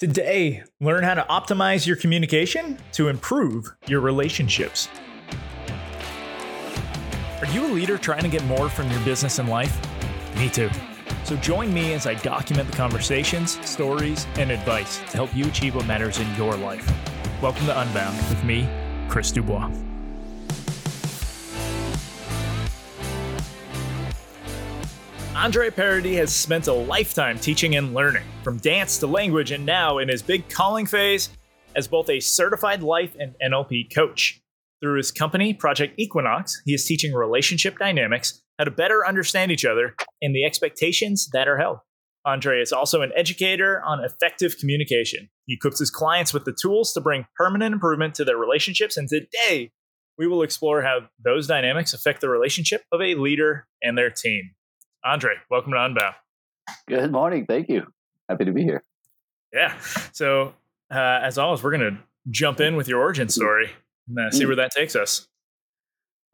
Today, learn how to optimize your communication to improve your relationships. Are you a leader trying to get more from your business and life? Me too. So join me as I document the conversations, stories, and advice to help you achieve what matters in your life. Welcome to Unbound with me, Chris Dubois. Andre Paradis has spent a lifetime teaching and learning, from dance to language, and now in his big calling phase as both a certified life and NLP coach. Through his company, Project Equinox, he is teaching relationship dynamics, how to better understand each other, and the expectations that are held. Andre is also an educator on effective communication. He equips his clients with the tools to bring permanent improvement to their relationships, and today we will explore how those dynamics affect the relationship of a leader and their team. Andre, welcome to Unbound. Good morning. Thank you. Happy to be here. Yeah. So as always, we're going to jump in with your origin story and see where that takes us.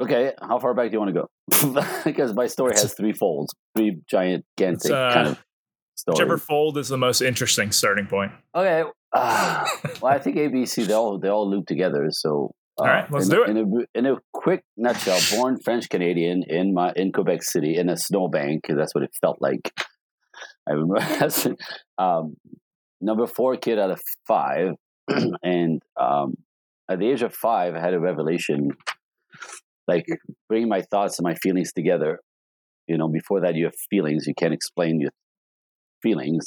Okay. How far back do you want to go? Because my story has three folds, three gigantic kind of stories. Whichever fold is the most interesting starting point. Okay. Well, I think ABC, they all loop together. So all right, let's do it. In a quick nutshell, born French Canadian in Quebec City in a snowbank. That's what it felt like. I remember that's number 4 kid out of 5, and at the age of 5, I had a revelation, like bringing my thoughts and my feelings together. You know, before that, you have feelings. You can't explain your feelings.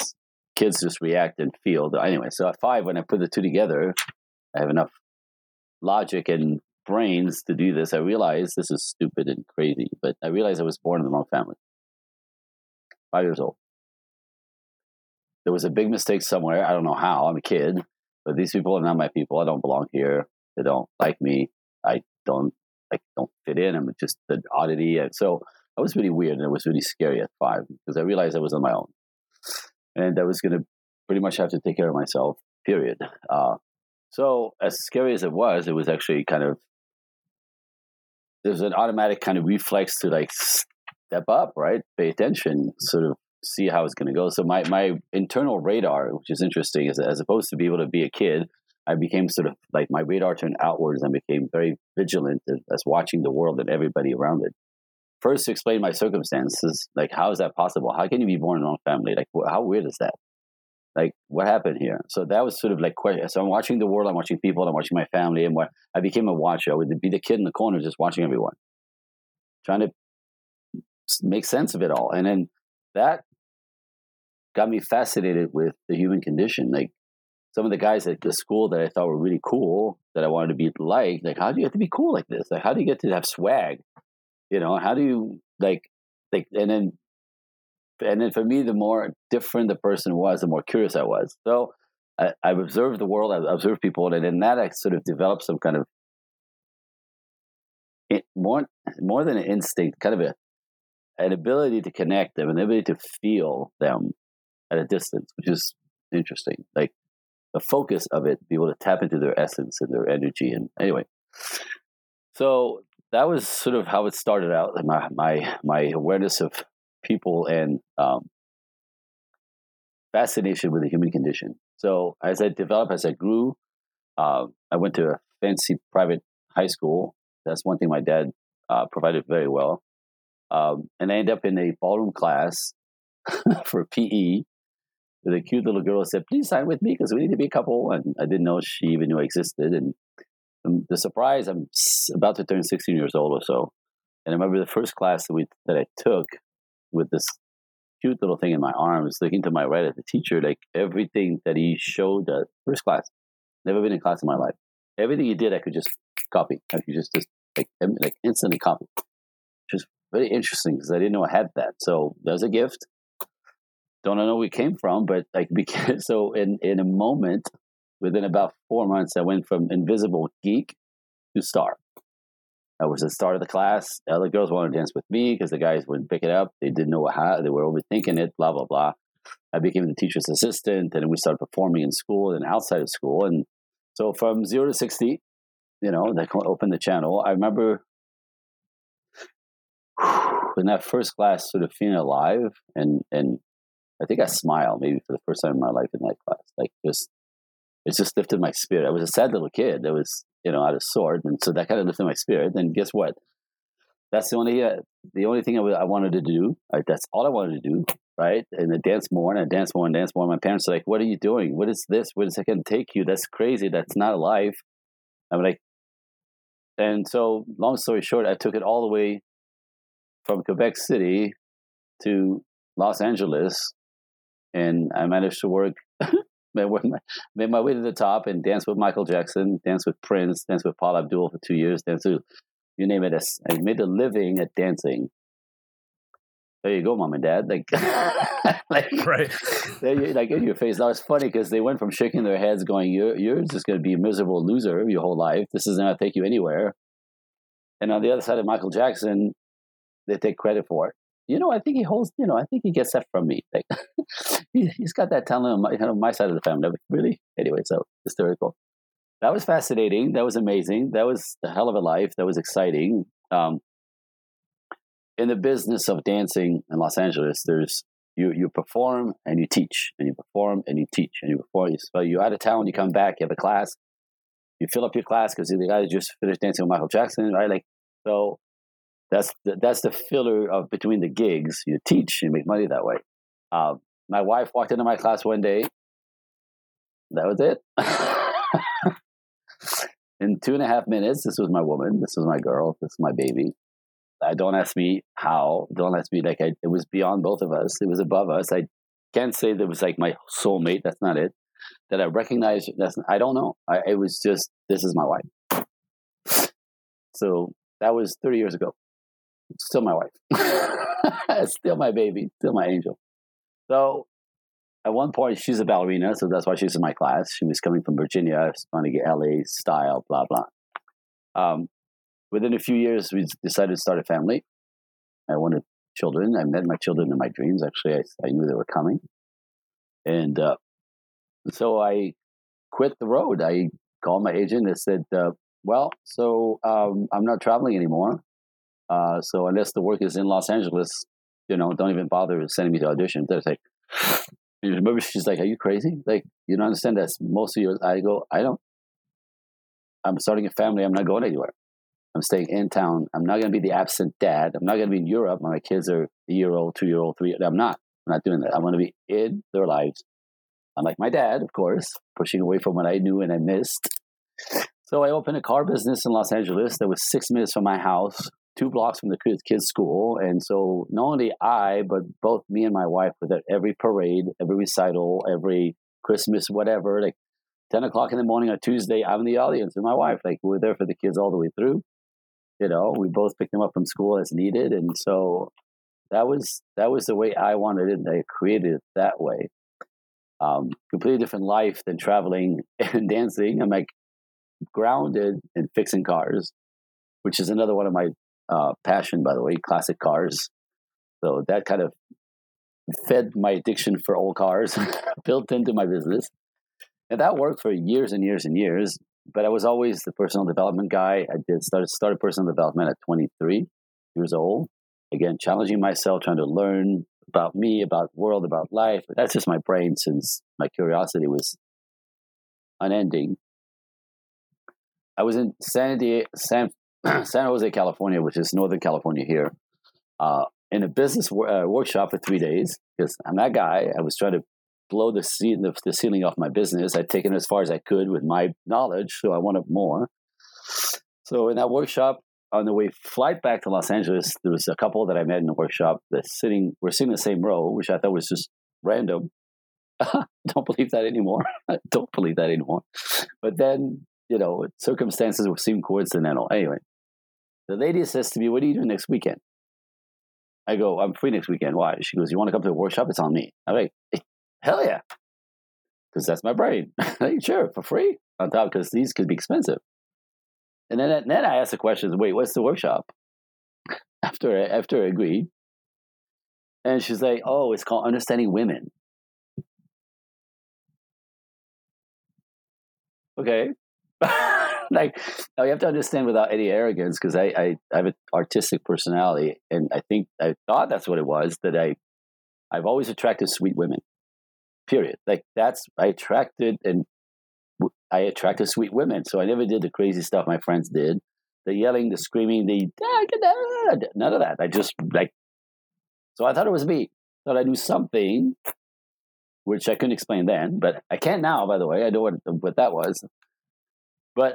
Kids just react and feel. Anyway, so at 5, when I put the two together, I have enough logic and brains to do this. I realized this is stupid and crazy, but I realized I was born in the wrong family. 5 years old. There was a big mistake somewhere. I don't know how. I'm a kid, but these people are not my people. I don't belong here. They don't like me. I don't fit in. I'm just an oddity. And so I was really weird, and it was really scary at 5 because I realized I was on my own, and I was going to pretty much have to take care of myself. Period. So as scary as it was actually kind of, there's an automatic kind of reflex to like step up, right? Pay attention, sort of see how it's going to go. So my internal radar, which is interesting, is as opposed to be able to be a kid, I became sort of like my radar turned outwards and became very vigilant as watching the world and everybody around it. First, to explain my circumstances, like how is that possible? How can you be born in a wrong family? Like how weird is that? Like, what happened here? So that was sort of like question. So I'm watching the world, I'm watching people, I'm watching my family, and what I became a watcher. I would be the kid in the corner just watching everyone, trying to make sense of it all. And then that got me fascinated with the human condition. Like some of the guys at the school that I thought were really cool, that I wanted to be like, how do you have to be cool like this? Like, how do you get to have swag? You know, how do you like and then for me, the more different the person was, the more curious I was. So I observed the world, I observed people, and in that I sort of developed some kind of, more than an instinct, kind of an ability to connect them, an ability to feel them at a distance, which is interesting. Like the focus of it, be able to tap into their essence and their energy. And anyway, so that was sort of how it started out, my awareness of people and fascination with the human condition. So as I developed, as I grew, I went to a fancy private high school. That's one thing my dad provided very well. And I ended up in a ballroom class for PE with a cute little girl who said, please sign with me because we need to be a couple. And I didn't know she even knew I existed. And the surprise, I'm about to turn 16 years old or so. And I remember the first class that I took, with this cute little thing in my arms, looking to my right at the teacher, like everything that he showed at first class. Never been in class in my life. Everything he did, I could just copy. I could just instantly copy. Which is very interesting because I didn't know I had that. So that was a gift. Don't know where we came from, but so in a moment, within about 4 months, I went from invisible geek to star. I was the start of the class. The other girls wanted to dance with me because the guys wouldn't pick it up. They didn't know how. They were overthinking it, blah, blah, blah. I became the teacher's assistant, and we started performing in school and outside of school. And so from 0 to 60, you know, they opened the channel. I remember in that first class sort of feeling alive and I think I smiled maybe for the first time in my life in that class. Like, just, it just lifted my spirit. I was a sad little kid that was, you know, out of sorts, and so that kind of lifted my spirit. And guess what? That's the only thing I wanted to do. Right? That's all I wanted to do, right? And I danced more, and I danced more, and danced more. My parents are like, "What are you doing? What is this? Where is it going to take you? That's crazy. That's not life." I'm like, and so long story short, I took it all the way from Quebec City to Los Angeles, and I managed to work. Made my way to the top and danced with Michael Jackson, danced with Prince, danced with Paula Abdul for 2 years, danced with, you name it. I made a living at dancing. There you go, mom and dad. Like, like right. Like in your face. That was funny because they went from shaking their heads going, you're just going to be a miserable loser your whole life. This is not going to take you anywhere. And on the other side of Michael Jackson, they take credit for it. You know, I think he holds, you know, I think he gets that from me. Like, he's got that talent on my side of the family. Really? Anyway, so hysterical. That was fascinating. That was amazing. That was a hell of a life. That was exciting. In the business of dancing in Los Angeles, there's you perform and you teach, and you perform and you teach, and you perform. So you're out of town, you come back, you have a class, you fill up your class because the guys just finished dancing with Michael Jackson, right? Like, so that's the filler of between the gigs. You teach, you make money that way. My wife walked into my class one day. That was it. In 2.5 minutes, this was my woman. This was my girl. This is my baby. Don't ask me how. Don't ask me it was beyond both of us. It was above us. I can't say that it was like my soulmate. That's not it. That I recognize. I don't know. It was just, this is my wife. So that was 30 years ago. Still my wife. Still my baby. Still my angel. So at one point, she's a ballerina, so that's why she's in my class. She was coming from Virginia. I was trying to get LA style, blah, blah. Within a few years, we decided to start a family. I wanted children. I met my children in my dreams. Actually, I knew they were coming. And so I quit the road. I called my agent and said, I'm not traveling anymore. So unless the work is in Los Angeles, you know, don't even bother sending me to audition. They're like, remember, she's like, "Are you crazy? Like, you don't understand that's most of your." I go, "I don't. I'm starting a family. I'm not going anywhere. I'm staying in town. I'm not going to be the absent dad. I'm not going to be in Europe when my kids are a year old, 2 year old, 3. I'm not doing that. I want to be in their lives. Unlike my dad, of course, pushing away from what I knew and I missed." So I opened a car business in Los Angeles that was 6 minutes from my house, 2 blocks from the kids' school. And so not only I, but both me and my wife were at every parade, every recital, every Christmas, whatever. Like 10 o'clock in the morning on Tuesday, I'm in the audience with my wife. Like, we were there for the kids all the way through. You know, we both picked them up from school as needed. And so that was the way I wanted it. And I created it that way. Completely different life than traveling and dancing. I'm like grounded in fixing cars, which is another one of my passion, by the way, classic cars. So that kind of fed my addiction for old cars, built into my business. And that worked for years and years and years. But I was always the personal development guy. I did started personal development at 23 years old. Again, challenging myself, trying to learn about me, about world, about life. But that's just my brain, since my curiosity was unending. I was in San Jose, California, which is Northern California here, in a business workshop for 3 days, because I'm that guy. I was trying to blow the ceiling off my business. I'd taken it as far as I could with my knowledge, so I wanted more. So in that workshop, on the way flight back to Los Angeles, there was a couple that I met in the workshop we're sitting in the same row, which I thought was just random. Don't believe that anymore. But then, you know, circumstances seem coincidental. Anyway, the lady says to me, "What are you doing next weekend?" I go, "I'm free next weekend." "Why?" She goes, "You want to come to the workshop? It's on me." I'm like, "Hell yeah." Because that's my brain. Like, sure, for free. On top, because these could be expensive. And then I asked the question, "Wait, what's the workshop?" After I agreed. And she's like, "Oh, it's called Understanding Women." Okay. Like, now you have to understand without any arrogance, because I have an artistic personality, and I thought that's what it was, that I I've always attracted sweet women, period. Like I attracted sweet women. So I never did the crazy stuff my friends did. The yelling, the screaming, the none of that. I just like, so I thought it was me. Thought I knew something, which I couldn't explain then, but I can now, by the way. I know what that was. But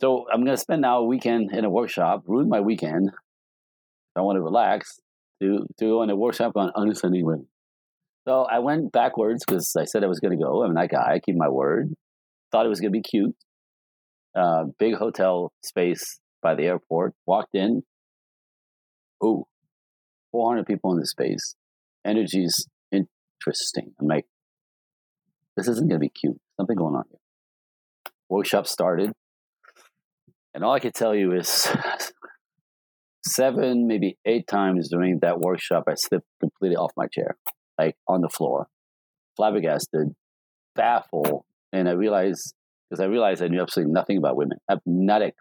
so I'm going to spend now a weekend in a workshop, ruin my weekend. I want to relax to go in a workshop on understanding women. So I went backwards because I said I was going to go. I'm that guy. I keep my word. Thought it was going to be cute. Big hotel space by the airport. Walked in. Ooh, 400 people in the space. Energy's interesting. I'm like, this isn't going to be cute. Something going on here. Workshop started. And all I could tell you is 7, maybe 8 times during that workshop, I slipped completely off my chair, like on the floor, flabbergasted, baffled. And I realized I knew absolutely nothing about women. Not a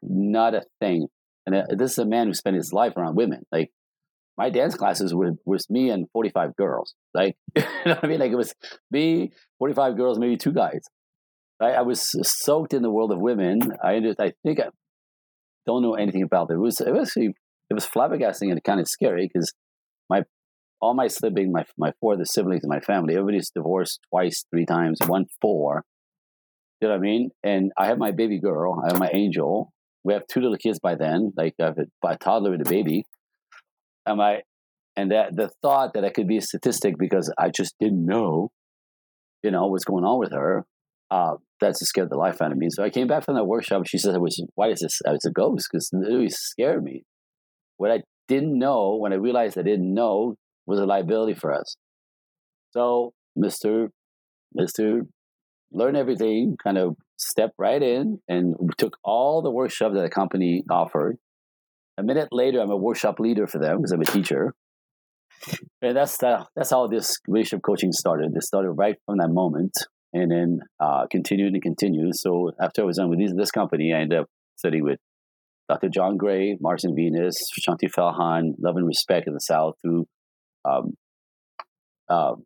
thing. And this is a man who spent his life around women. Like my dance classes were me and 45 girls. Like, you know what I mean? Like it was me, 45 girls, maybe 2 guys. I was soaked in the world of women. I think I don't know anything about it. It was flabbergasting and kind of scary because all my sibling, my 4 other siblings in my family, everybody's divorced twice, 3 times, 1, 4. You know what I mean? And I have my baby girl. I have my angel. We have 2 little kids by then. Like I have a toddler and a baby. And that the thought that I could be a statistic because I just didn't know, you know, what's going on with her. That just scared the life out of me. So I came back from that workshop. And she said, "Why is this? It's a ghost." Because it really scared me. What I didn't know, when I realized I didn't know, was a liability for us. So, Mister, learn everything. Kind of stepped right in and took all the workshops that the company offered. A minute later, I'm a workshop leader for them because I'm a teacher. And that's how this relationship coaching started. It started right from that moment. And then continued. So after I was done with this company, I ended up studying with Dr. John Gray, Mars and Venus, Shanti Felhan, Love and Respect in the South, through a lot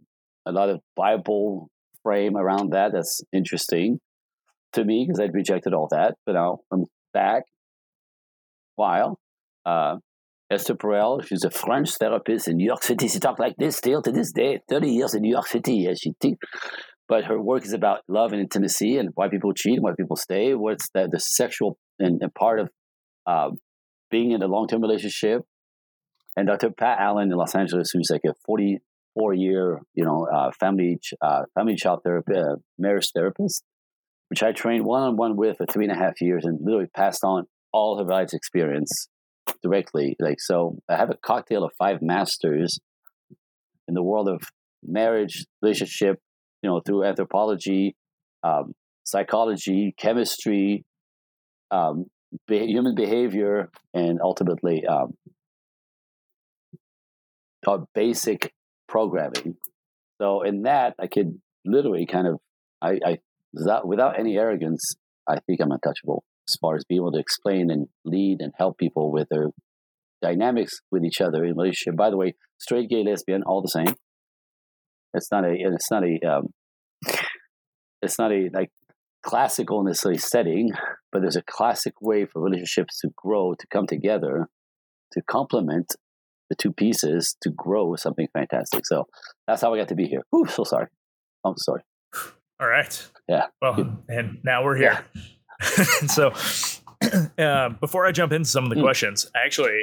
of Bible frame around that. That's interesting to me because I'd rejected all that. But now I'm back. While Esther Perel, she's a French therapist in New York City. She talked like this still to this day, 30 years in New York City. As she thinks. But her work is about love and intimacy and why people cheat and why people stay. What's the sexual and part of being in a long-term relationship. And Dr. Pat Allen in Los Angeles, who's like a 44-year, family child therapist, marriage therapist, which I trained one-on-one with for 3.5 years and literally passed on all her life's experience directly. Like, so I have a cocktail of 5 masters in the world of marriage, relationship, through anthropology, psychology, chemistry, human behavior, and ultimately our basic programming. So in that, I could literally without any arrogance, I think I'm untouchable as far as being able to explain and lead and help people with their dynamics with each other in relationship. By the way, straight, gay, lesbian, all the same. It's not a like classical necessarily setting, but there's a classic way for relationships to grow, to come together, to complement the two pieces, to grow something fantastic. So that's how I got to be here. Ooh, so sorry. I'm sorry. All right. Yeah. Well, and now we're here. Yeah. So before I jump into some of the questions, actually,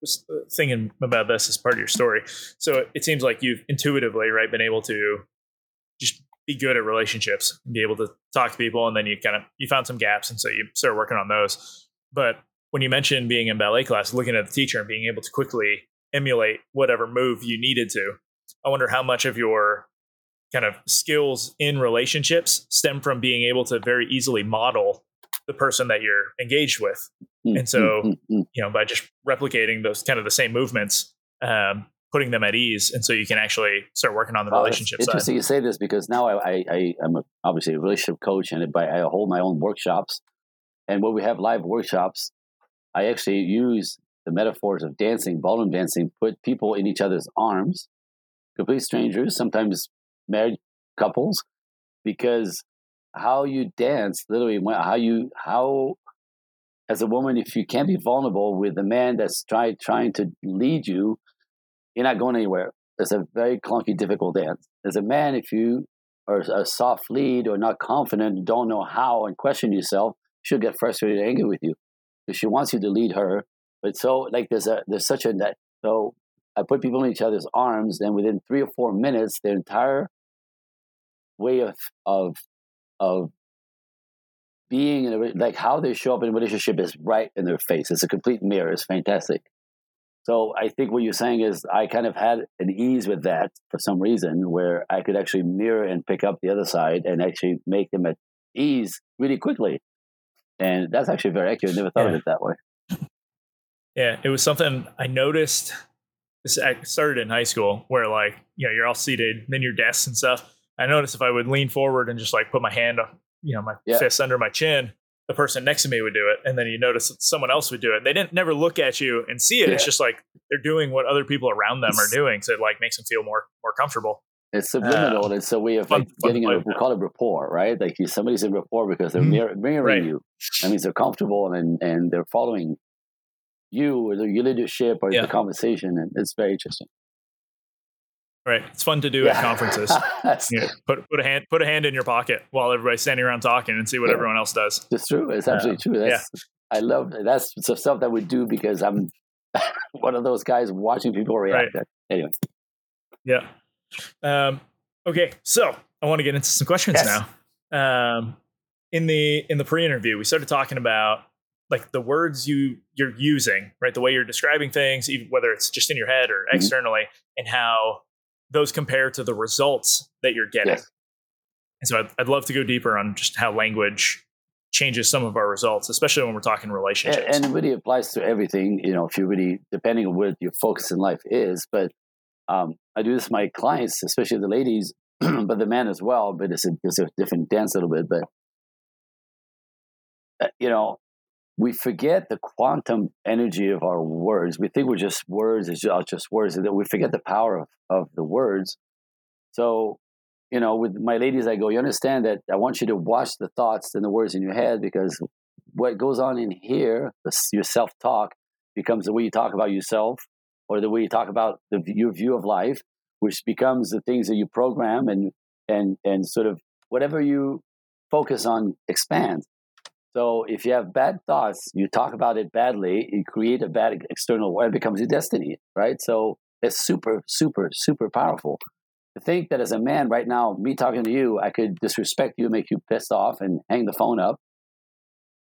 was thinking about this as part of your story. So it seems like you've intuitively, right, been able to just be good at relationships and be able to talk to people. And then you found some gaps. And so you started working on those. But when you mentioned being in ballet class, looking at the teacher and being able to quickly emulate whatever move you needed to, I wonder how much of your kind of skills in relationships stem from being able to very easily model the person that you're engaged with. And so, by just replicating those kind of the same movements, putting them at ease. And so you can actually start working on the relationship side. Interesting you say this because now I'm obviously a relationship coach and I hold my own workshops. And when we have live workshops, I actually use the metaphors of dancing, ballroom dancing, put people in each other's arms complete strangers, sometimes married couples, because how you dance, literally, how as a woman, if you can't be vulnerable with a man that's trying to lead you, you're not going anywhere. It's a very clunky, difficult dance. As a man, if you are a soft lead or not confident, don't know how, and question yourself, she'll get frustrated and angry with you because she wants you to lead her. But so, like, so I put people in each other's arms, and within 3 or 4 minutes, their entire way of being in a, like how they show up in a relationship is right in their face. It's a complete mirror. It's fantastic. So I think what you're saying is I kind of had an ease with that for some reason, where I could actually mirror and pick up the other side and actually make them at ease really quickly. And that's actually very accurate. I never thought of it that way. Yeah, it was something I noticed. I started in high school where, like, you know, you're all seated, then your desks and stuff. I noticed if I would lean forward and just like put my hand up, you know, my fist under my chin, the person next to me would do it. And then you notice that someone else would do it. They never look at you and see it. Yeah. It's just like they're doing what other people around them are doing. So it like makes them feel more comfortable. It's subliminal. And it's a way of we call it rapport, right? Like somebody's in rapport because they're mirroring you. That means they're comfortable and they're following you or your leadership or the conversation. And it's very interesting. Right. It's fun to do at conferences. You know, put a hand in your pocket while everybody's standing around talking and see what everyone else does. It's true. It's absolutely true. I love that. That's the stuff that we do because I'm one of those guys watching people react. Right. Anyway. Yeah. Okay. So I want to get into some questions now. In the pre-interview, we started talking about like the words you're using, right? The way you're describing things, even whether it's just in your head or externally, and how those compare to the results that you're getting. Yes. And so I'd love to go deeper on just how language changes some of our results, especially when we're talking relationships. And it really applies to everything, you know, if you really, depending on what your focus in life is. But I do this with my clients, especially the ladies, but the men as well, but it's a different dance a little bit. But, you know, we forget the quantum energy of our words. We think we're just words, it's just words, and then we forget the power of the words. So, you know, with my ladies, I go, you understand that I want you to watch the thoughts and the words in your head, because what goes on in here, your self-talk, becomes the way you talk about yourself or the way you talk about your view of life, which becomes the things that you program and sort of whatever you focus on expands. So if you have bad thoughts, you talk about it badly, you create a bad external world, it becomes your destiny, right? So it's super, super, super powerful. To think that as a man right now, me talking to you, I could disrespect you, make you pissed off and hang the phone up,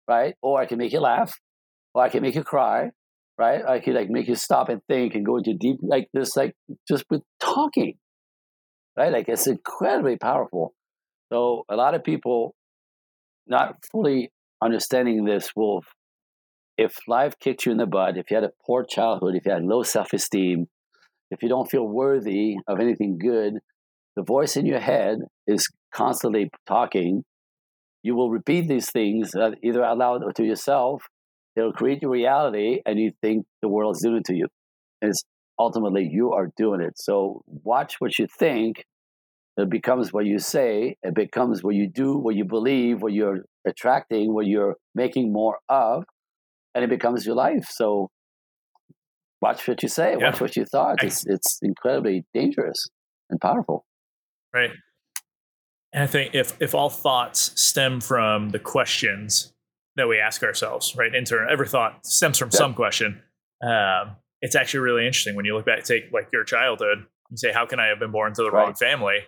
right? Or I can make you laugh, or I can make you cry, right? I could like make you stop and think and go into deep, like this, like just with talking, right? Like it's incredibly powerful. So a lot of people not fully understanding this will, if life kicked you in the butt, if you had a poor childhood, if you had low self-esteem, if you don't feel worthy of anything good, the voice in your head is constantly talking. You will repeat these things either out loud or to yourself. They'll create your reality and you think the world's doing it to you. And it's ultimately you are doing it. So watch what you think. It becomes what you say. It becomes what you do, what you believe, what you're attracting, what you're making more of, and it becomes your life. So watch what you say, watch what you thought. It's incredibly dangerous and powerful. Right. And I think if all thoughts stem from the questions that we ask ourselves, right? Internal, every thought stems from some question. It's actually really interesting when you look back, take like your childhood and say, how can I have been born to the wrong family?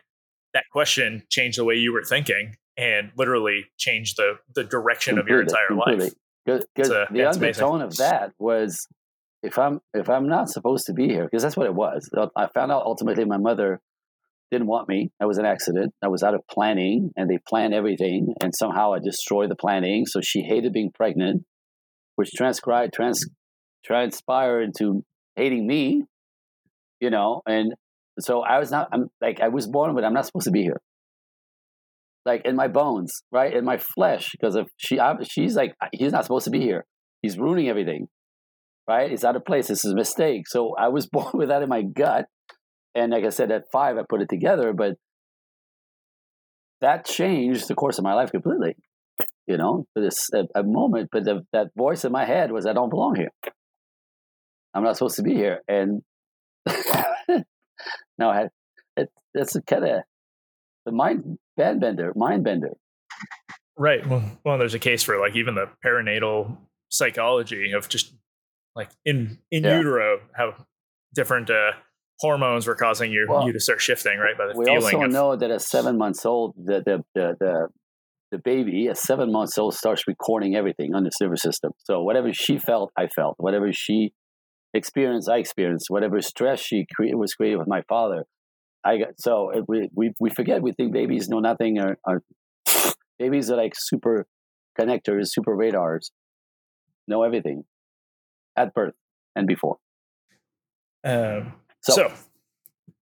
That question changed the way you were thinking and literally changed the direction of your entire life. Because the undertone of that was, if I'm not supposed to be here, because that's what it was. I found out ultimately my mother didn't want me. I was an accident. I was out of planning, and they planned everything, and somehow I destroyed the planning. So she hated being pregnant, which transpired into hating me, you know. And so I was born, but I'm not supposed to be here. Like in my bones, right? In my flesh, because if she's like, he's not supposed to be here. He's ruining everything, right? He's out of place. This is a mistake. So I was born with that in my gut. And like I said, at 5, I put it together, but that changed the course of my life completely, you know, for this a moment. But that voice in my head was, I don't belong here. I'm not supposed to be here. And no, it's kind of a mind bender. Right. Well, there's a case for like even the perinatal psychology of just like in utero, how different hormones were causing you to start shifting, right? By the feeling. We also know that at 7 months old, the baby at 7 months old starts recording everything on the nervous system. So whatever she felt, I felt. Whatever she experienced, I experienced. Whatever stress she created with my father, I got. So we forget. We think babies know nothing. Or babies are like super connectors, super radars, know everything at birth and before. So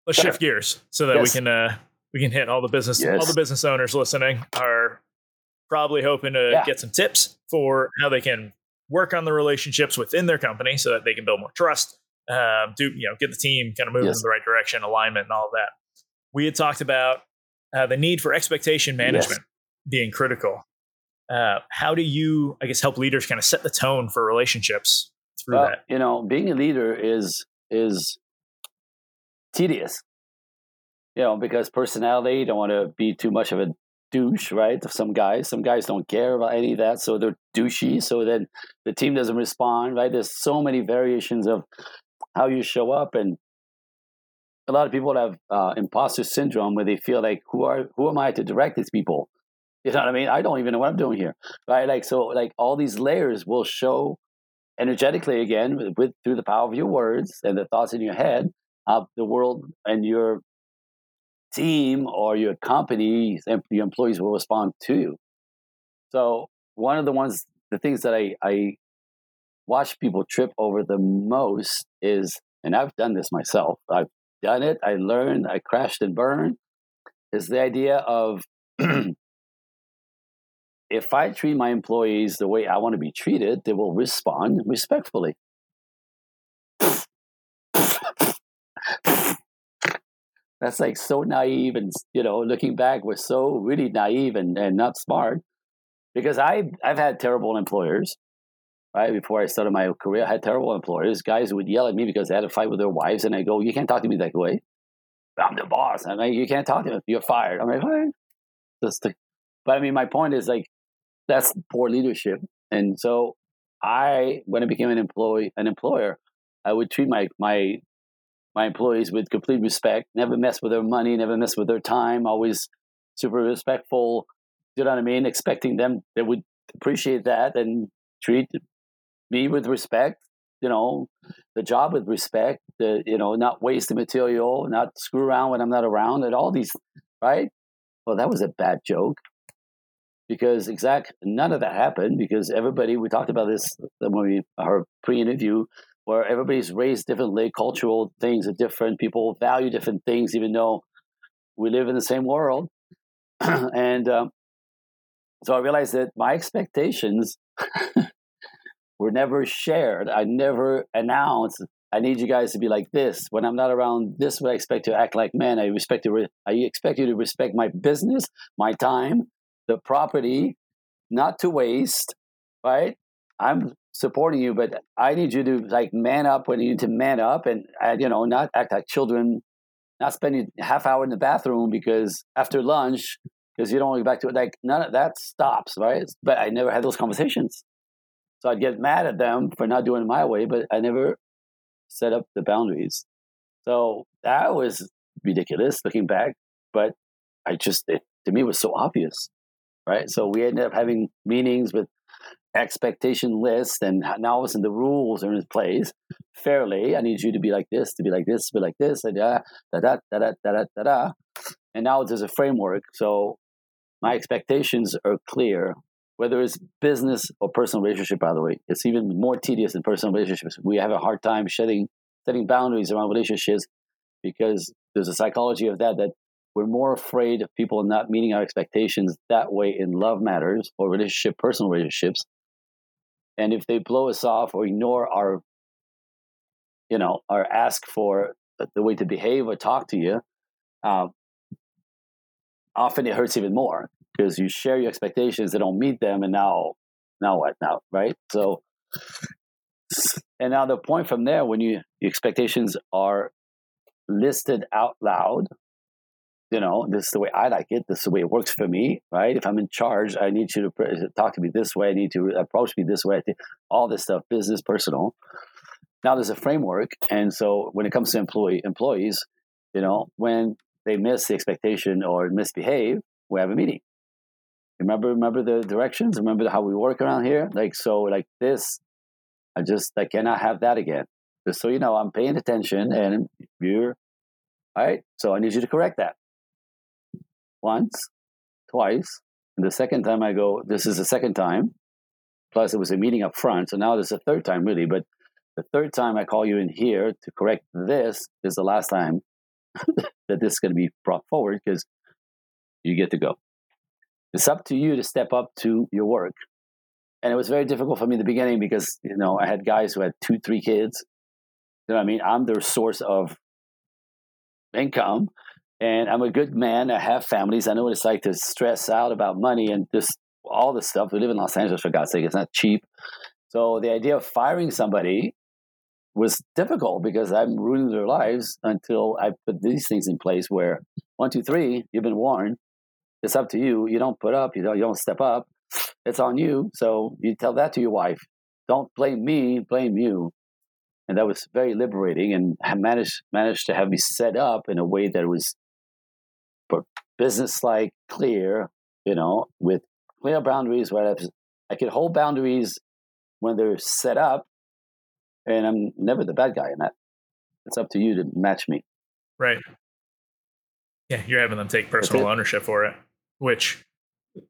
let's shift gears so that we can hit all the business. Yes. All the business owners listening are probably hoping to get some tips for how they can work on the relationships within their company so that they can build more trust, get the team kind of moving in the right direction, alignment and all of that. We had talked about the need for expectation management being critical. How do you, I guess, help leaders kind of set the tone for relationships through that? You know, being a leader is tedious, you know, because personality, you don't want to be too much of a douche, right? Some guys don't care about any of that, so they're douchey, so then the team doesn't respond, right? There's so many variations of how you show up, and a lot of people have imposter syndrome where they feel like, who am I to direct these people? You know what I mean? I don't even know what I'm doing here, right? Like, so like all these layers will show energetically again through the power of your words and the thoughts in your head of the world, and your team or your company and your employees will respond to you. So one of the things that I watch people trip over the most is, and I've done this myself, I've done it, I learned, I crashed and burned, is the idea of if I treat my employees the way I want to be treated, they will respond respectfully. That's like so naive, and you know, looking back, we're so really naive and not smart, because I've had terrible employers, right? Before I started my career, I had terrible employers, guys who would yell at me because they had a fight with their wives, and I go, "You can't talk to me that way. I'm the boss." I'm like, "You can't talk to me. You're fired." I'm like, "All right." But I mean, my point is like that's poor leadership, and so when I became an employer, I would treat my employees with complete respect, never mess with their money, never mess with their time, always super respectful, you know what I mean? Expecting them, they would appreciate that and treat me with respect, you know, the job with respect, not waste the material, not screw around when I'm not around, and all these, right? Well, that was a bad joke because none of that happened because everybody, we talked about this when our pre-interview, where everybody's raised differently, cultural things are different, people value different things, even though we live in the same world. And so I realized that my expectations were never shared. I never announced, I need you guys to be like this. When I'm not around, this is what I expect you to act like, man. I expect you to respect my business, my time, the property, not to waste, right? I'm supporting you, but I need you to like man up when you need to man up, and not act like children, not spending half hour in the bathroom because after lunch because you don't want to go back to it. Like none of that stops, right? But I never had those conversations, so I'd get mad at them for not doing it my way, but I never set up the boundaries. So that was ridiculous looking back, but it to me was so obvious, right? So we ended up having meetings with expectation list, and now all of a sudden the rules are in place fairly. I need you to be like this, to be like this, to be like this, and and now there's a framework. So my expectations are clear, whether it's business or personal relationship. By the way, it's even more tedious in personal relationships. We have a hard time setting boundaries around relationships because there's a psychology of that we're more afraid of people not meeting our expectations that way in love matters or personal relationships. And if they blow us off or ignore our ask for the way to behave or talk to you, often it hurts even more because you share your expectations, they don't meet them, and now what? Now, right? So, and now the point from there, when your expectations are listed out loud, you know, this is the way I like it, this is the way it works for me, right? If I'm in charge, I need you to talk to me this way, I need you to approach me this way, all this stuff, business, personal. Now there's a framework, and so when it comes to employees, you know, when they miss the expectation or misbehave, we have a meeting. Remember the directions? Remember how we work around here? Like this, I cannot have that again. Just so you know, I'm paying attention, and you're, all right, so I need you to correct that. Once, twice, and the second time I go, this is the second time, plus it was a meeting up front, so now there's a third time really, but the third time I call you in here to correct this is the last time that this is going to be brought forward because you get to go. It's up to you to step up to your work. And it was very difficult for me in the beginning because, you know, I had guys who had 2-3 kids. You know what I mean? I'm their source of income. And I'm a good man. I have families. I know what it's like to stress out about money and just all this stuff. We live in Los Angeles, for God's sake. It's not cheap. So the idea of firing somebody was difficult because I'm ruining their lives until I put these things in place where 1, 2, 3, you've been warned. It's up to you. You don't put up. You don't step up. It's on you. So you tell that to your wife. Don't blame me. Blame you. And that was very liberating. And I managed to have me set up in a way that was business-like, clear, you know, with clear boundaries where I could hold boundaries when they're set up, and I'm never the bad guy in that. It's up to you to match me. Right. Yeah, you're having them take personal ownership for it, which,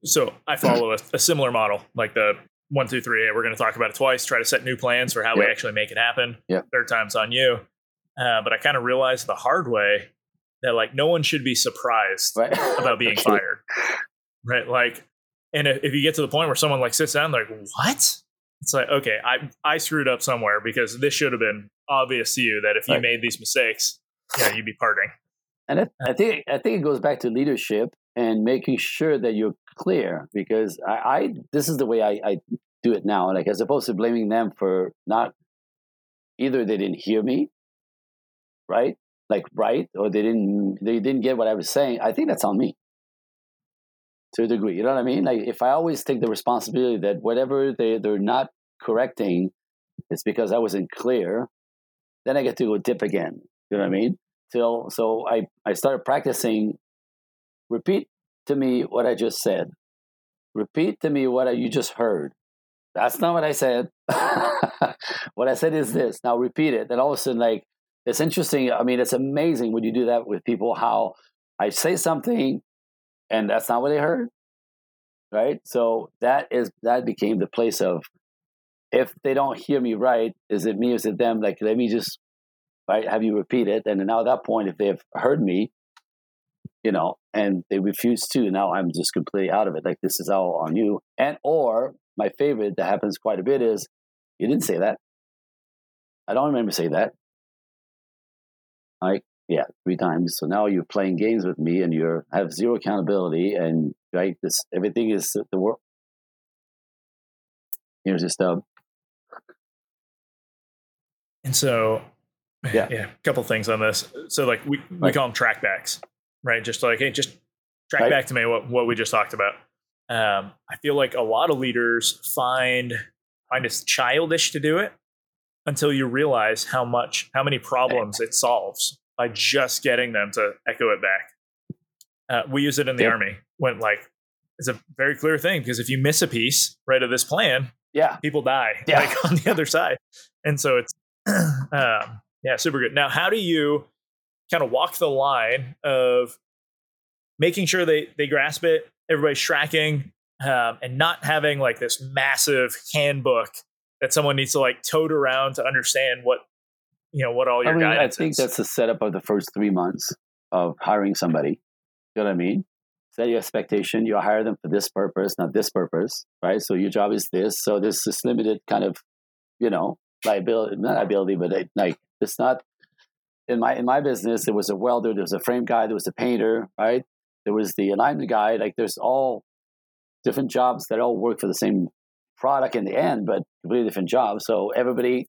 so I follow a similar model, like the 1, 2, 3, we're going to talk about it twice, try to set new plans for how we actually make it happen. Yep. Third time's on you. But I kind of realized the hard way that like no one should be surprised about being fired, right? Like, and if you get to the point where someone like sits down, they're like, what? It's like, okay, I screwed up somewhere because this should have been obvious to you that if you made these mistakes, yeah, you'd be parting. And I think it goes back to leadership and making sure that you're clear, because I this is the way I do it now. Like, as opposed to blaming them for not, either they didn't hear me, right? Or they didn't get what I was saying. I think that's on me to a degree. You know what I mean? Like, if I always take the responsibility that whatever they're not correcting, it's because I wasn't clear, then I get to go dip again. You know what I mean? So I started practicing, repeat to me what I just said. Repeat to me what you just heard. That's not what I said. What I said is this. Now repeat it. Then all of a sudden, like, it's interesting. I mean, it's amazing when you do that with people, how I say something and that's not what they heard, right? So that became the place of, if they don't hear me right, is it me? Is it them? Like, let me just, right, have you repeat it. And now at that point, if they've heard me, you know, and they refuse to, now I'm just completely out of it. Like, this is all on you. And, or my favorite that happens quite a bit is, you didn't say that. I don't remember saying that. Like, yeah, 3 times. So now you're playing games with me, and you have zero accountability, and right, this everything is the world. Here's this stub. And so, yeah, a couple things on this. So, like, we call them trackbacks, right? Just like, hey, just track back to me what we just talked about. I feel like a lot of leaders find it's childish to do it, until you realize how many problems it solves by just getting them to echo it back. We use it in the Army when, like, it's a very clear thing, because if you miss a piece right of this plan, people die like on the other side. And so it's, super good. Now, how do you kind of walk the line of making sure they grasp it, everybody's tracking, and not having like this massive handbook that someone needs to like tote around to understand what all your guidance is? I think that's the setup of the first 3 months of hiring somebody. You know what I mean? Set your expectation. You hire them for this purpose, not this purpose, right? So your job is this. So there's this limited kind of, liability, but it's not in my business, there was a welder, there was a frame guy, there was a painter, right? There was the alignment guy. Like, there's all different jobs that all work for the same product in the end, but completely different jobs. So everybody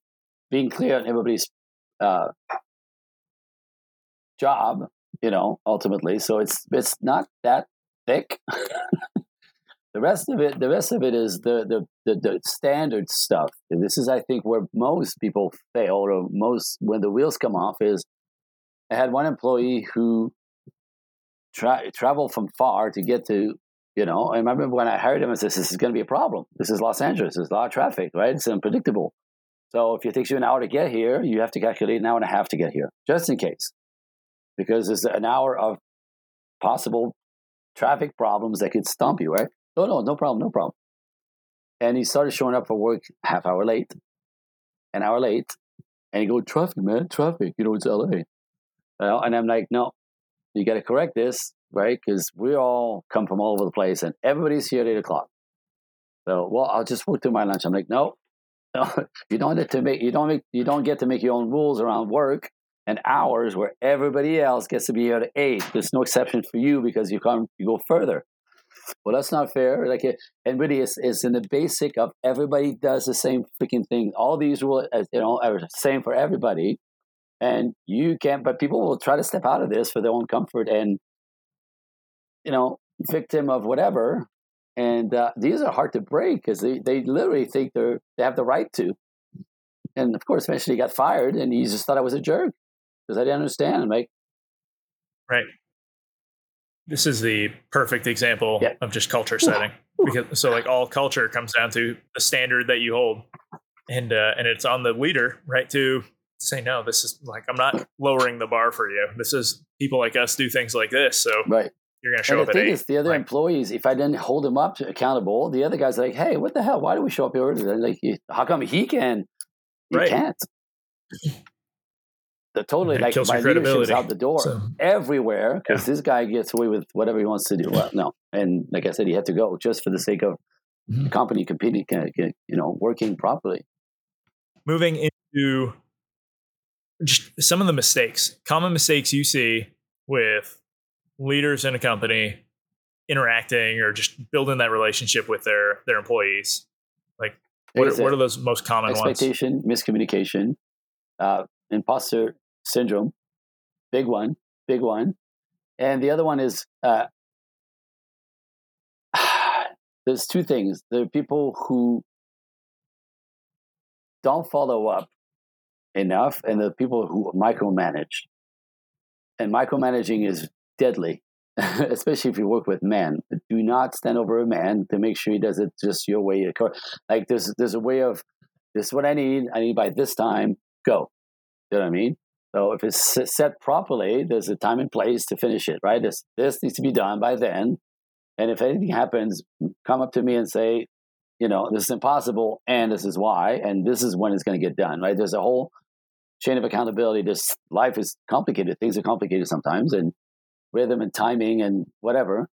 being clear on everybody's job, you know, ultimately. So it's not that thick. The rest of it is the standard stuff. And this is, I think, where most people fail, or most when the wheels come off. Is I had one employee who traveled from far to get to, you know. I remember when I hired him, I said, "This is going to be a problem. This is Los Angeles. There's a lot of traffic, right? It's unpredictable. So if it takes you an hour to get here, you have to calculate an hour and a half to get here, just in case, because there's an hour of possible traffic problems that could stump you, right?" No problem. And he started showing up for work an hour late. And he go, traffic, you know, it's LA. And I'm like, no, you got to correct this, right? Because we all come from all over the place and everybody's here at 8:00. So, well, I'll just work through my lunch. I'm like, no, you don't get to make your own rules around work and hours where everybody else gets to be here at 8:00. There's no exception for you because you go further. Well, that's not fair. Like, and really, it's in the basic of everybody does the same freaking thing. All these rules, you know, are the same for everybody, and you can't. But people will try to step out of this for their own comfort, and you know, victim of whatever. And these are hard to break because they literally think they have the right to. And of course, eventually, he got fired, and he just thought I was a jerk because I didn't understand. I'm like, right. This is the perfect example of just culture setting, because so like all culture comes down to the standard that you hold, and it's on the leader, right, to say no. This is like, I'm not lowering the bar for you. This is people like us do things like this, so right. You're going to show up at 8:00. Is the other employees, if I didn't hold them up accountable, the other guys are like, hey, what the hell? Why do we show up here early? They're like, how come he can? You can't. Totally, like my leadership's out the door everywhere because this guy gets away with whatever he wants to do. Well, no, and like I said, he had to go just for the sake of the company competing, you know, working properly. Moving into just some of the mistakes, common mistakes you see with leaders in a company interacting or just building that relationship with their employees. Like, what are those most common ones? Miscommunication, imposter syndrome, big one. And the other one is there's two things. There are people who don't follow up enough, and the people who micromanage. And micromanaging is deadly, especially if you work with men. Do not stand over a man to make sure he does it just your way. Like there's a way of, this is what I need by this time, go. You know what I mean? So if it's set properly, there's a time and place to finish it, right? This needs to be done by then. And if anything happens, come up to me and say, you know, this is impossible and this is why, and this is when it's going to get done, right? There's a whole chain of accountability. This life is complicated. Things are complicated sometimes, and rhythm and timing and whatever.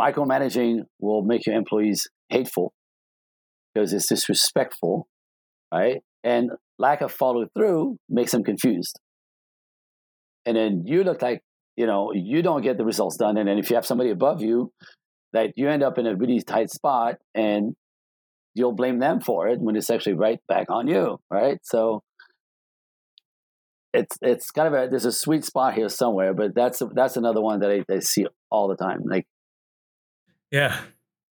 Micromanaging will make your employees hateful because it's disrespectful, right? And lack of follow through makes them confused. And then you look like, you know, you don't get the results done. And then if you have somebody above you, that you end up in a really tight spot and you'll blame them for it when it's actually right back on you. Right. So it's kind of there's a sweet spot here somewhere, but that's another one that I see all the time. Like, yeah.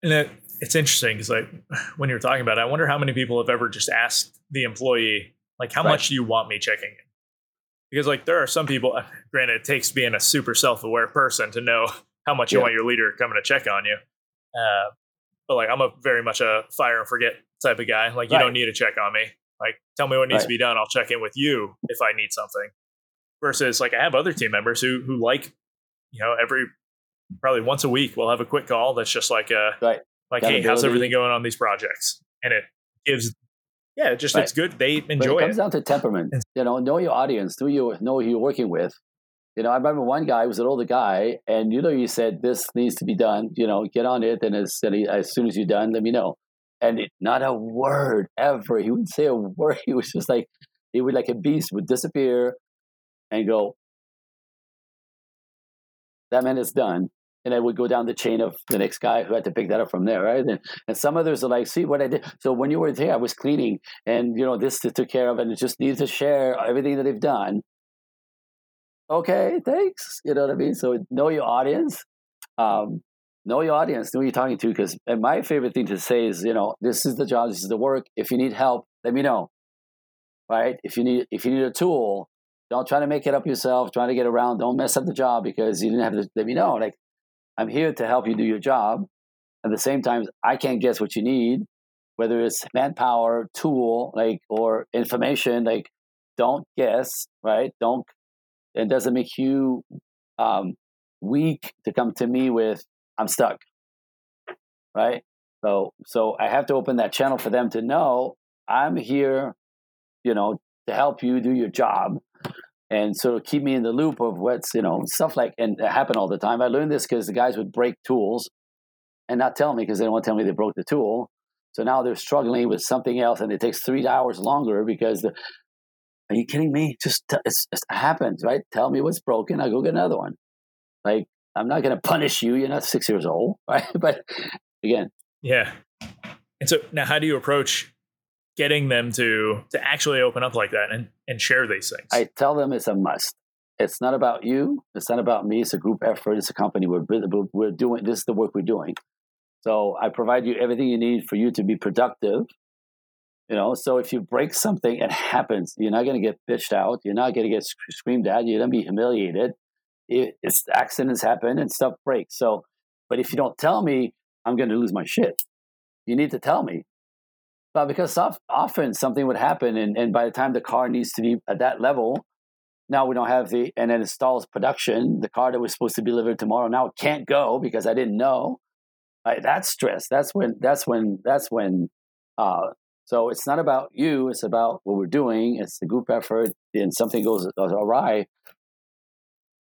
And it's interesting because, like, when you're talking about it, I wonder how many people have ever just asked the employee, like, how much do you want me checking in? Because, like, there are some people, granted, it takes being a super self-aware person to know how much you want your leader coming to check on you. But, like, I'm very much a fire and forget type of guy. Like, you don't need to check on me. Like, tell me what needs to be done. I'll check in with you if I need something. Versus, like, I have other team members who like, you know, probably once a week, we'll have a quick call that's just like a... Right. Like, hey, how's everything going on these projects? And it gives, it's good. They enjoy it. It comes down to temperament. You know your audience. Know who you're working with. You know, I remember one guy was an older guy, and you know, he said, this needs to be done. You know, get on it, and as soon as you're done, let me know. And not a word ever. He wouldn't say a word. He was just like, it would, like a beast, would disappear and go, that man is done. And I would go down the chain of the next guy who had to pick that up from there, right? And some others are like, see what I did. So when you were there, I was cleaning and, you know, this took care of, and it just needs to share everything that they've done. Okay, thanks. You know what I mean? So know your audience. Know your audience. Know who you're talking to. Because my favorite thing to say is, you know, this is the job. This is the work. If you need help, let me know, right? If you need a tool, don't try to make it up yourself. Try to get around. Don't mess up the job because you didn't have to. Let me know. Like, I'm here to help you do your job. At the same time, I can't guess what you need, whether it's manpower, tool, like, or information. Like, don't guess, right? Don't. It doesn't make you weak to come to me with, I'm stuck, right? So I have to open that channel for them to know I'm here, you know, to help you do your job. And so keep me in the loop of what's, you know, stuff like, and it happened all the time. I learned this because the guys would break tools and not tell me because they don't want to tell me they broke the tool. So now they're struggling with something else and it takes 3 hours longer because are you kidding me? It happens, right? Tell me what's broken. I'll go get another one. Like, I'm not going to punish you. You're not 6 years old, right? But again. Yeah. And so now how do you approach getting them to actually open up like that and share these things? I tell them it's a must. It's not about you. It's not about me. It's a group effort. It's a company. We're doing, this is the work we're doing. So I provide you everything you need for you to be productive. You know, so if you break something, it happens. You're not going to get bitched out. You're not going to get screamed at. You're going to be humiliated. It's accidents happen and stuff breaks. So, but if you don't tell me, I'm going to lose my shit. You need to tell me. But because often something would happen, and by the time the car needs to be at that level, now we don't have the, and then it stalls production. The car that was supposed to be delivered tomorrow now it can't go because I didn't know. Right, that's stress. That's when. So it's not about you. It's about what we're doing. It's the group effort. And something goes awry,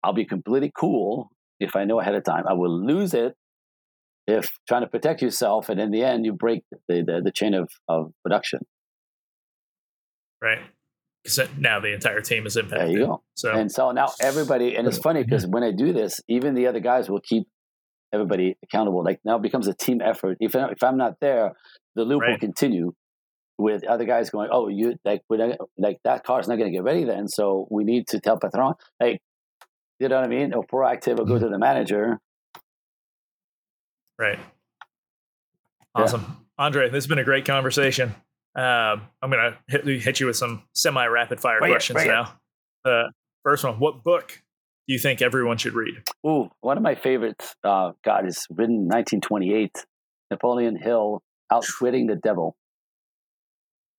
I'll be completely cool if I know ahead of time. I will lose it if trying to protect yourself. And in the end, you break the chain of production. Right. So now the entire team is impacted. There you go. So now everybody, and it's funny because when I do this, even the other guys will keep everybody accountable. Like now it becomes a team effort. If I'm not there, the loop will continue. With other guys going, oh, you like, we're not, like that car's not going to get ready then, so we need to tell Patron, like, you know what I mean? Or proactive, or go to the manager. Right. Awesome. Yeah. Andre, this has been a great conversation. I'm going to hit you with some semi-rapid-fire questions now. First one, what book do you think everyone should read? Ooh, one of my favorites, God, is written in 1928, Napoleon Hill, Outwitting the Devil.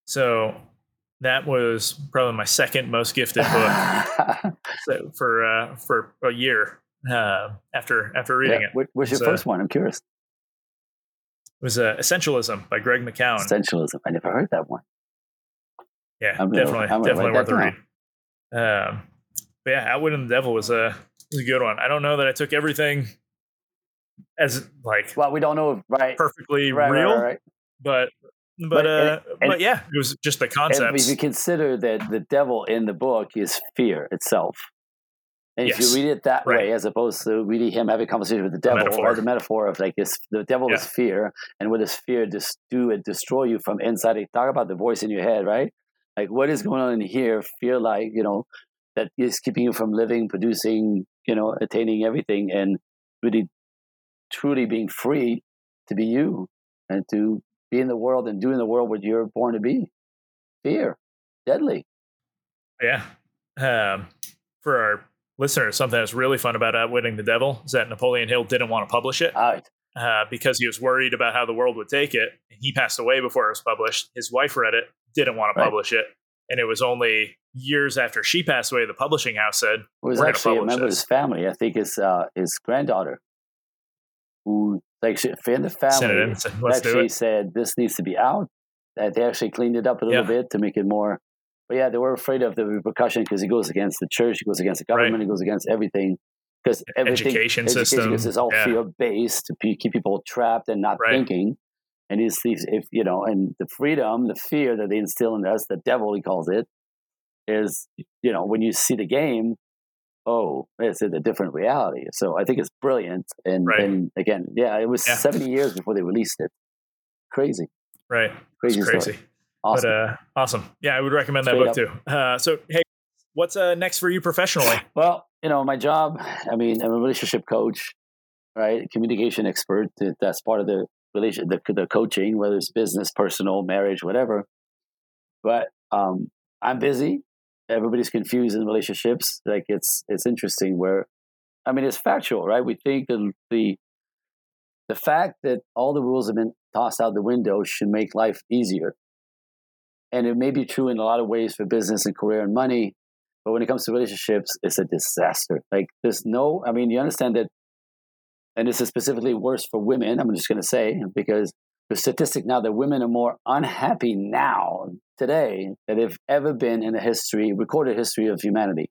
So that was probably my second most gifted book for a year after reading it. What was your first one? I'm curious. It was Essentialism by Greg McCown. Essentialism. I never heard that one. Yeah, definitely worth a read. But yeah, Outwitting the Devil was a good one. I don't know that I took everything as like. Well, we don't know, right? Perfectly right, real, right. But yeah, it was just the concept. If you consider that the devil in the book is fear itself, and if you read it that way, as opposed to really him having a conversation with the devil, or the metaphor of like this, the devil is fear, and what does fear just do? It destroy you from inside. They talk about the voice in your head, right? Like what is going on in here? Fear, like, you know, that is keeping you from living, producing, you know, attaining everything, and really, truly being free to be you and to be in the world and doing the world what you're born to be. Fear. Deadly. Yeah. For our listeners, something that's really fun about Outwitting the Devil is that Napoleon Hill didn't want to publish it because he was worried about how the world would take it. He passed away before it was published. His wife read it, didn't want to publish it. And it was only years after she passed away, the publishing house said, we're going to publish it. It was actually a member of his family. I think his granddaughter who, like, in the family, actually said this needs to be out. That they actually cleaned it up a little bit to make it more. But yeah, they were afraid of the repercussion because it goes against the church, it goes against the government, it goes against everything. Because education system is all fear based to keep people trapped and not thinking. And if you know, and the freedom, the fear that they instill in us, the devil he calls it, is, you know, when you see the game, oh, it's a different reality. So I think it's brilliant. And, right. and again, yeah, it was 70 years before they released it. Crazy. Right. Crazy. Awesome. But, awesome. Yeah, I would recommend that book too. So, hey, what's next for you professionally? Well, you know, my job, I mean, I'm a relationship coach, right? Communication expert. That's part of the relation, the coaching, whether it's business, personal, marriage, whatever. But I'm busy. Everybody's confused in relationships. Like it's interesting where, I mean, it's factual, right? We think that the fact that all the rules have been tossed out the window should make life easier. And it may be true in a lot of ways for business and career and money, but when it comes to relationships, it's a disaster. Like there's no, I mean, you understand that, and this is specifically worse for women, I'm just going to say, because the statistic now that women are more unhappy now today than they've ever been in the recorded history of humanity.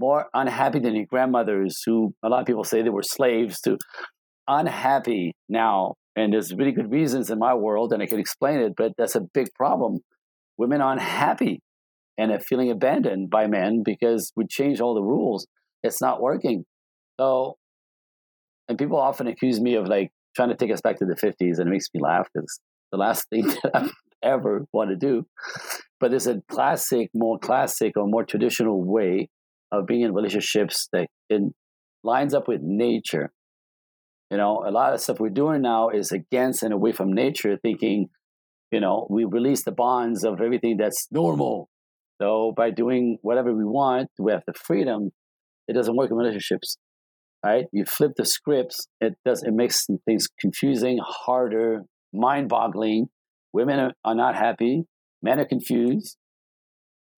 More unhappy than your grandmothers, who a lot of people say they were slaves to. Unhappy now, and there's really good reasons in my world, and I can explain it, but that's a big problem. Women are unhappy and are feeling abandoned by men because we changed all the rules. It's not working. So, and people often accuse me of like trying to take us back to the 50s, and it makes me laugh because the last thing that I ever want to do. But there's a more classic or more traditional way of being in relationships that lines up with nature. You know, a lot of stuff we're doing now is against and away from nature, thinking, you know, we release the bonds of everything that's normal. So by doing whatever we want, we have the freedom. It doesn't work in relationships, right? You flip the scripts. It makes things confusing, harder, mind-boggling. Women are not happy. Men are confused.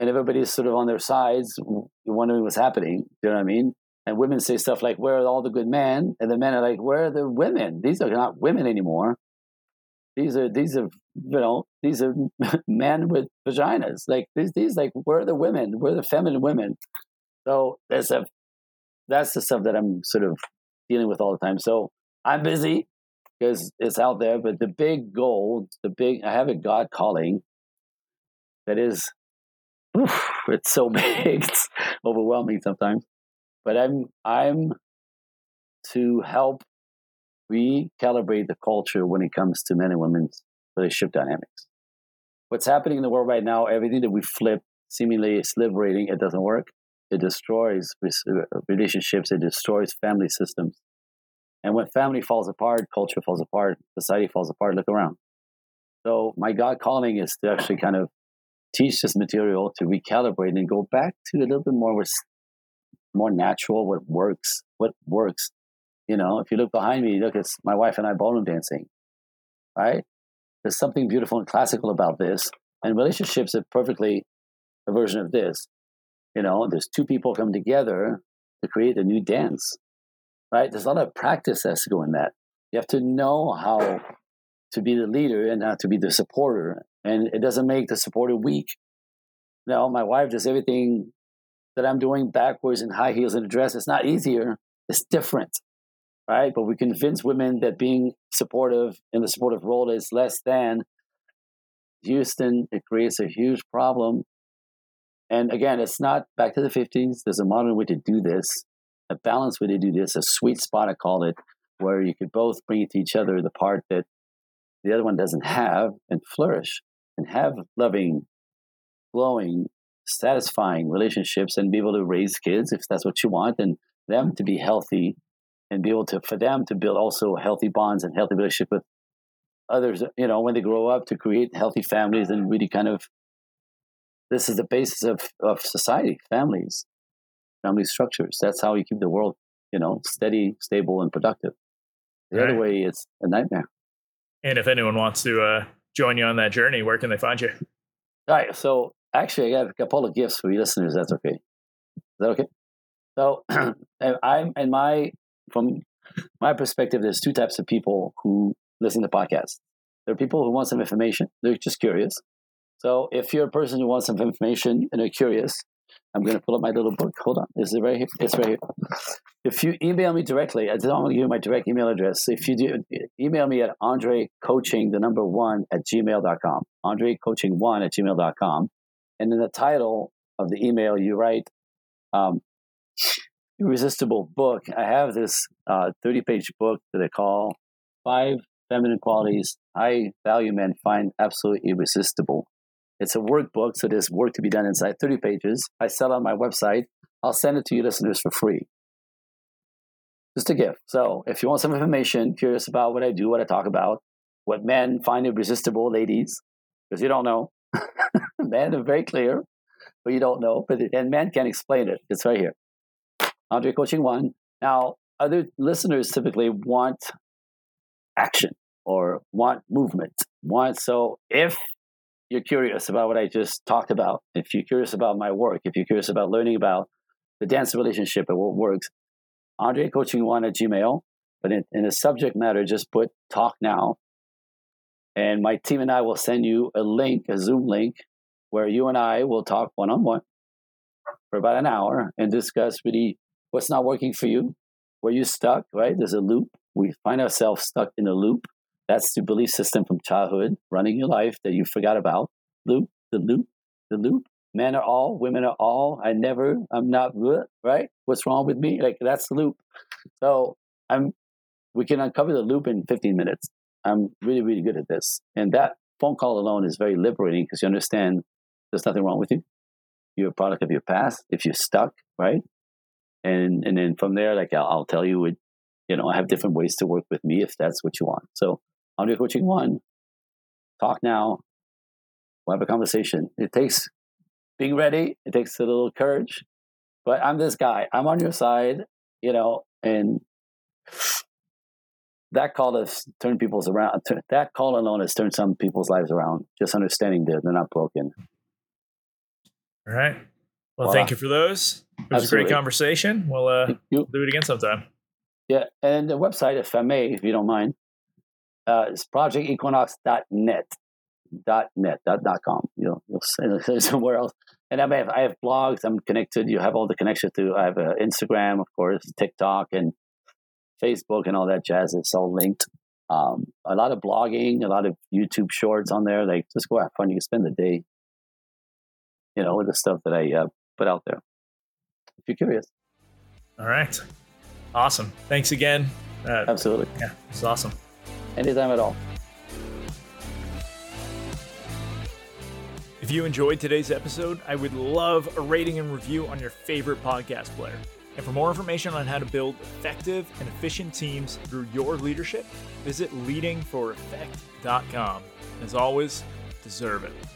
And everybody's sort of on their sides wondering what's happening. You know what I mean? And women say stuff like, where are all the good men? And the men are like, where are the women? These are not women anymore. These are you know, these are men with vaginas. Like these like, where are the women? Where are the feminine women? So that's the stuff that I'm sort of dealing with all the time. So I'm busy because it's out there, but the big goal, I have a God calling that is, it's so big, it's overwhelming sometimes. But I'm to help recalibrate the culture when it comes to men and women's relationship dynamics. What's happening in the world right now, everything that we flip seemingly is liberating. It doesn't work. It destroys relationships. It destroys family systems. And when family falls apart, culture falls apart, society falls apart. Look around. So my God calling is to actually kind of teach this material to recalibrate and go back to a little bit more natural, what works. You know, if you look behind me, it's my wife and I ballroom dancing, right? There's something beautiful and classical about this. And relationships are perfectly a version of this. You know, there's two people come together to create a new dance, right? There's a lot of practice that's to go in that. You have to know how to be the leader and how to be the supporter. And it doesn't make the supporter weak. Now, my wife does everything that I'm doing backwards in high heels and a dress. It's not easier. It's different, right? But we convince women that being supportive in the supportive role is less than. Houston, it creates a huge problem. And again, it's not back to the 50s. There's a modern way to do this, a balanced way to do this, a sweet spot, I call it, where you could both bring to each other the part that the other one doesn't have and flourish and have loving, glowing, satisfying relationships and be able to raise kids if that's what you want, and them to be healthy and be able to, for them to build also healthy bonds and healthy relationship with others, you know, when they grow up, to create healthy families. And really kind of, this is the basis of society, families, family structures. That's how you keep the world, you know, steady, stable, and productive. The other way, it's a nightmare. And if anyone wants to join you on that journey, where can they find you? All right. So, actually, I got a couple of gifts for you listeners. That's okay. Is that okay? So, from my perspective, there's two types of people who listen to podcasts. There are people who want some information. They're just curious. So, if you're a person who wants some information and are curious, I'm going to pull up my little book. Hold on. This is right here. It's right here. If you email me directly, I don't want to give you my direct email address. If you do, email me at andrecoaching1@gmail.com. And then the title of the email you write. Irresistible book. I have this 30-page book that I call 5 Feminine Qualities I Value Men Find Absolutely Irresistible. It's a workbook, so there's work to be done inside. 30 pages. I sell on my website. I'll send it to you listeners for free. Just a gift. So if you want some information, curious about what I do, what I talk about, what men find irresistible, ladies, because you don't know. Men are very clear, but you don't know. And men can explain it. It's right here. Andre Coaching One. Now, other listeners typically want action or want movement. So if you're curious about what I just talked about, if you're curious about my work, if you're curious about learning about the dance relationship and what works, Andre Coaching One at Gmail. But in the subject matter, just put talk now. And my team and I will send you a link, a Zoom link, where you and I will talk one-on-one for about an hour and discuss really what's not working for you, where you're stuck, right? There's a loop. We find ourselves stuck in a loop. That's the belief system from childhood, running your life that you forgot about. Loop, the loop, the loop. Men are all, women are all. I'm not good, right? What's wrong with me? Like, that's the loop. So we can uncover the loop in 15 minutes. I'm really, really good at this. And that phone call alone is very liberating because you understand there's nothing wrong with you. You're a product of your past if you're stuck, right? And then from there, like I'll tell you, I have different ways to work with me if that's what you want. So Andre Coaching One, talk now, we'll have a conversation. It takes being ready. It takes a little courage. But I'm this guy. I'm on your side, and that call has turned people's around. That call alone has turned some people's lives around. Just understanding that they're not broken. All right. Well, thank you for those. It was a great conversation. We'll do it again sometime. Yeah. And the website, if I may, if you don't mind, is projectequinox.net. .com. You'll say somewhere else. And I have blogs. I'm connected. You have all the connections to. I have Instagram, of course, TikTok, and Facebook, and all that jazz. It's all linked. A lot of blogging, a lot of YouTube shorts on there. Like, just go have fun. You can spend the day, with the stuff that I put out there. If you're curious. All right. Awesome. Thanks again. Absolutely. Yeah, it's awesome. Anytime at all. If you enjoyed today's episode, I would love a rating and review on your favorite podcast player. And for more information on how to build effective and efficient teams through your leadership, visit leadingforeffect.com. As always, deserve it.